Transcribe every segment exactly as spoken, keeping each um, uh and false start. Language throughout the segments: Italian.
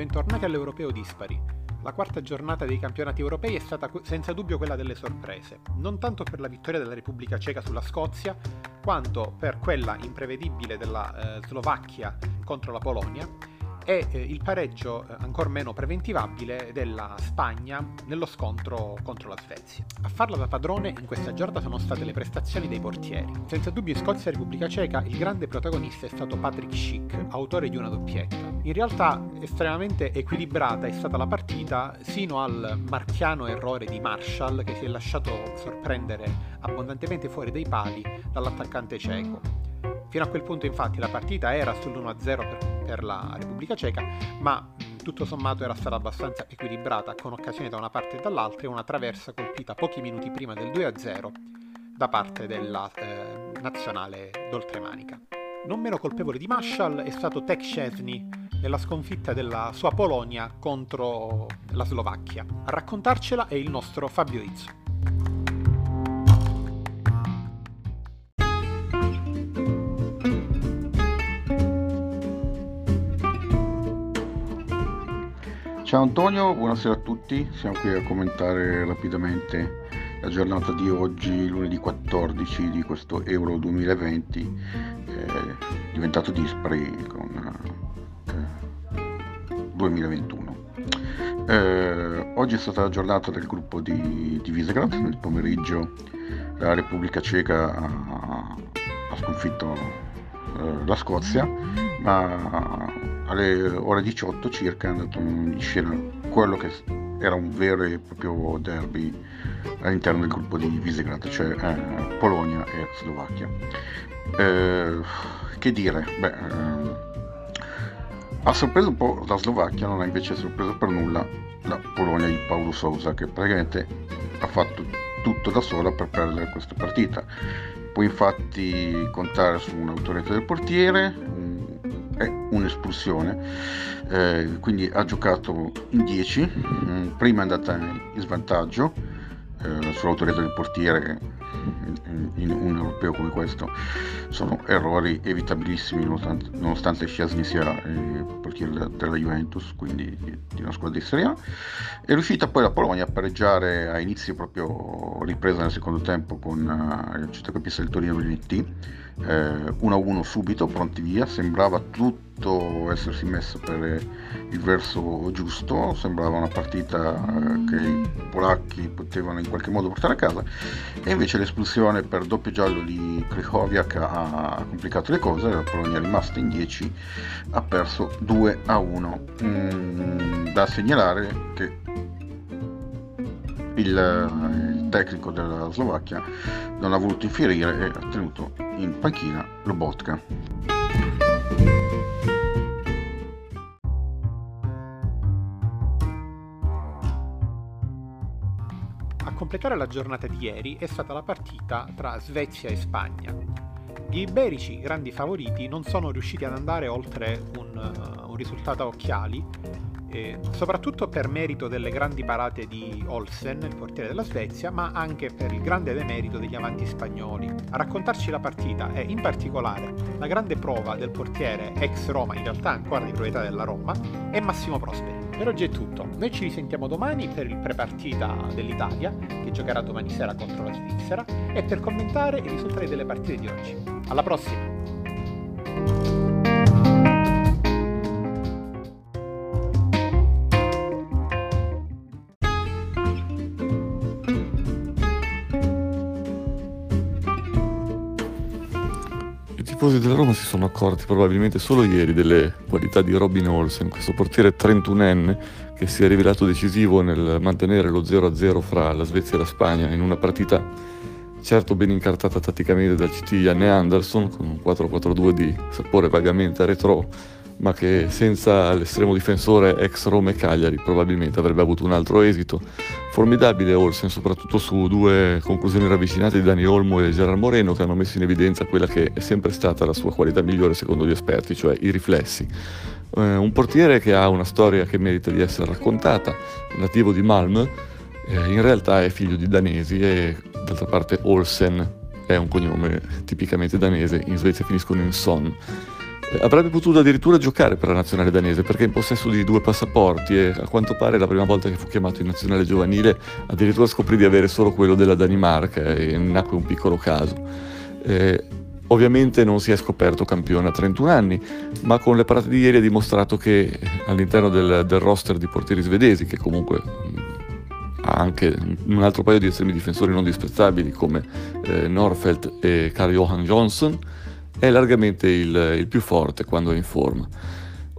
Bentornati all'Europeo Dispari. La quarta giornata dei campionati europei è stata senza dubbio quella delle sorprese, non tanto per la vittoria della Repubblica Ceca sulla Scozia, quanto per quella imprevedibile della eh, Slovacchia contro la Polonia e eh, il pareggio eh, ancor meno preventivabile della Spagna nello scontro contro la Svezia. A farla da padrone in questa giornata sono state le prestazioni dei portieri. Senza dubbio in Scozia e Repubblica Ceca il grande protagonista è stato Patrick Schick, autore di una doppietta. In realtà estremamente equilibrata è stata la partita sino al marchiano errore di Marshall, che si è lasciato sorprendere abbondantemente fuori dai pali dall'attaccante ceco. Fino a quel punto infatti la partita era sull'uno a zero per, per la Repubblica Ceca, ma tutto sommato era stata abbastanza equilibrata, con occasioni da una parte e dall'altra e una traversa colpita pochi minuti prima del due a zero da parte della eh, nazionale d'oltremanica. Non meno colpevole di Marshall è stato Szczęsny nella sconfitta della sua Polonia contro la Slovacchia. A raccontarcela è il nostro Fabio Izzo. Ciao Antonio, buonasera a tutti. Siamo qui a commentare rapidamente la giornata di oggi, lunedì quattordici di questo Euro duemilaventi, eh, diventato dispari con duemilaventuno. Eh, oggi è stata la giornata del gruppo di, di Visegrad. Nel pomeriggio la Repubblica Ceca ha, ha sconfitto eh, la Scozia, ma alle ore diciotto circa è andato in scena quello che era un vero e proprio derby all'interno del gruppo di Visegrad, cioè eh, Polonia e Slovacchia. Eh, che dire? Beh, eh, ha sorpreso un po' la Slovacchia, non ha invece sorpreso per nulla la Polonia di Paolo Sousa, che praticamente ha fatto tutto da sola per perdere questa partita. Può infatti contare su un'autorità del portiere e un, un'espulsione, eh, quindi ha giocato in dieci, prima è andata in svantaggio eh, sull'autorità del portiere. In un europeo come questo sono errori evitabilissimi, nonostante Szczęsny sia il portiere della Juventus, quindi di una squadra di Serie A. È riuscita poi la Polonia a pareggiare a inizio proprio ripresa nel secondo tempo con il centrocampista del Torino Benedetti, uno a uno subito, pronti via. Sembrava tutto essersi messo per il verso giusto, sembrava una partita che i polacchi potevano in qualche modo portare a casa, e invece l'espulsione per doppio giallo di Krychowiak ha complicato le cose. La Polonia è rimasta in dieci, ha perso due a uno. Mm, da segnalare che il tecnico della Slovacchia non ha voluto infierire e ha tenuto in panchina Robotka. A completare la giornata di ieri è stata la partita tra Svezia e Spagna. Gli iberici, grandi favoriti, non sono riusciti ad andare oltre un, un risultato a occhiali, Eh, soprattutto per merito delle grandi parate di Olsen, il portiere della Svezia, ma anche per il grande demerito degli avanti spagnoli. A raccontarci la partita è in particolare la grande prova del portiere ex Roma, in realtà ancora di proprietà della Roma, e Massimo Prosperi. Per oggi è tutto, noi ci risentiamo domani per il prepartita dell'Italia, che giocherà domani sera contro la Svizzera, e per commentare i risultati delle partite di oggi. Alla prossima! I tifosi della Roma si sono accorti probabilmente solo ieri delle qualità di Robin Olsen, questo portiere trentunenne che si è rivelato decisivo nel mantenere lo zero a zero fra la Svezia e la Spagna in una partita certo ben incartata tatticamente dal C T Janne Andersson, con un quattro quattro due di sapore vagamente retro, ma che senza l'estremo difensore ex Roma e Cagliari probabilmente avrebbe avuto un altro esito. Formidabile Olsen soprattutto su due conclusioni ravvicinate di Dani Olmo e Gerard Moreno, che hanno messo in evidenza quella che è sempre stata la sua qualità migliore secondo gli esperti, cioè i riflessi. Eh, un portiere che ha una storia che merita di essere raccontata, nativo di Malmö, eh, in realtà è figlio di danesi e d'altra parte Olsen è un cognome tipicamente danese, in Svezia finiscono in son. Avrebbe potuto addirittura giocare per la nazionale danese, perché è in possesso di due passaporti e a quanto pare la prima volta che fu chiamato in nazionale giovanile addirittura scoprì di avere solo quello della Danimarca e nacque un piccolo caso. Eh, ovviamente non si è scoperto campione a trentuno anni, ma con le parate di ieri ha dimostrato che all'interno del, del roster di portieri svedesi, che comunque ha anche un altro paio di estremi difensori non disprezzabili come eh, Norfeldt e Carl Johan Johnson, è largamente il, il più forte quando è in forma.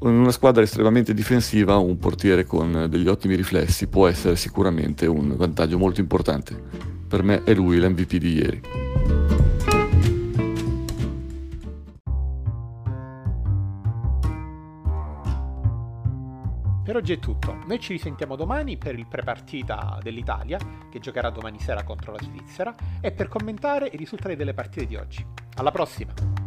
In una squadra estremamente difensiva un portiere con degli ottimi riflessi può essere sicuramente un vantaggio molto importante. Per me è lui l'emme vu pi di ieri. Per oggi è tutto, noi ci risentiamo domani per il prepartita dell'Italia, che giocherà domani sera contro la Svizzera, e per commentare i risultati delle partite di oggi. Alla prossima!